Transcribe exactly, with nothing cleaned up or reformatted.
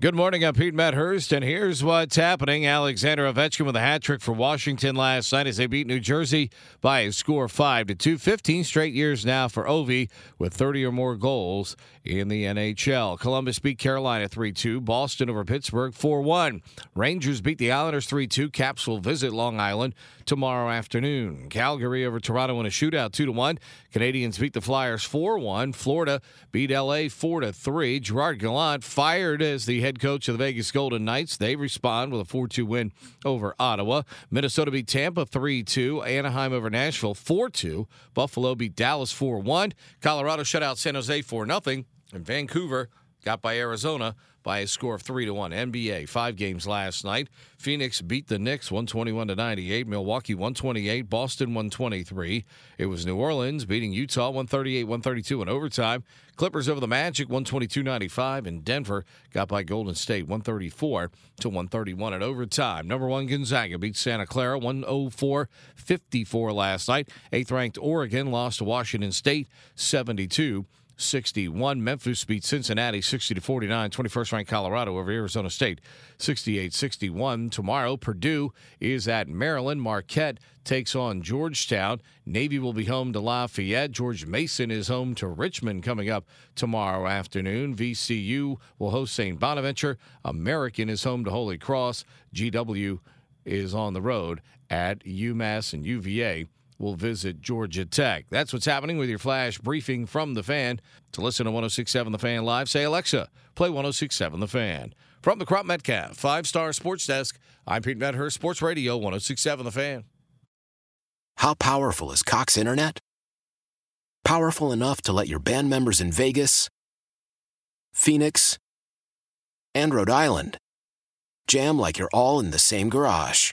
Good morning, I'm Pete Methurst, and here's what's happening. Alexander Ovechkin with a hat trick for Washington last night as they beat New Jersey by a score of five to two. fifteen straight years now for Ovi with thirty or more goals in the N H L. Columbus beat Carolina three two. Boston over Pittsburgh four one. Rangers beat the Islanders three two. Caps will visit Long Island tomorrow afternoon. Calgary over Toronto in a shootout two to one. Canadians beat the Flyers four one. Florida beat L A four to three. Gerard Gallant fired as the head Head coach of the Vegas Golden Knights. They respond with a four two win over Ottawa. Minnesota beat Tampa three two. Anaheim over Nashville four two. Buffalo beat Dallas four one. Colorado shut out San Jose four nothing. And Vancouver got by Arizona by a score of three to one. N B A, five games last night. Phoenix beat the Knicks one twenty-one to ninety-eight. Milwaukee one twenty-eight. Boston one twenty-three. It was New Orleans beating Utah one thirty-eight to one thirty-two in overtime. Clippers over the Magic one twenty-two to ninety-five. And Denver got by Golden State one thirty-four to one thirty-one in overtime. Number one Gonzaga beat Santa Clara one oh four to fifty-four last night. Eighth-ranked Oregon lost to Washington State seventy-two to sixty-one. Memphis beat Cincinnati sixty to forty-nine. twenty-first ranked Colorado over Arizona State sixty-eight to sixty-one. Tomorrow, Purdue is at Maryland. Marquette takes on Georgetown. Navy will be home to Lafayette. George Mason is home to Richmond coming up tomorrow afternoon. V C U will host Saint Bonaventure. American is home to Holy Cross. G W is on the road at UMass, and U V A We'll visit Georgia Tech. That's what's happening with your flash briefing from The Fan. To listen to one oh six point seven The Fan Live, say, Alexa, play one oh six point seven The Fan. From the Crop Metcalf five-star sports desk, I'm Pete Methurst, Sports Radio one oh six point seven The Fan. How powerful is Cox Internet? Powerful enough to let your band members in Vegas, Phoenix, and Rhode Island jam like you're all in the same garage.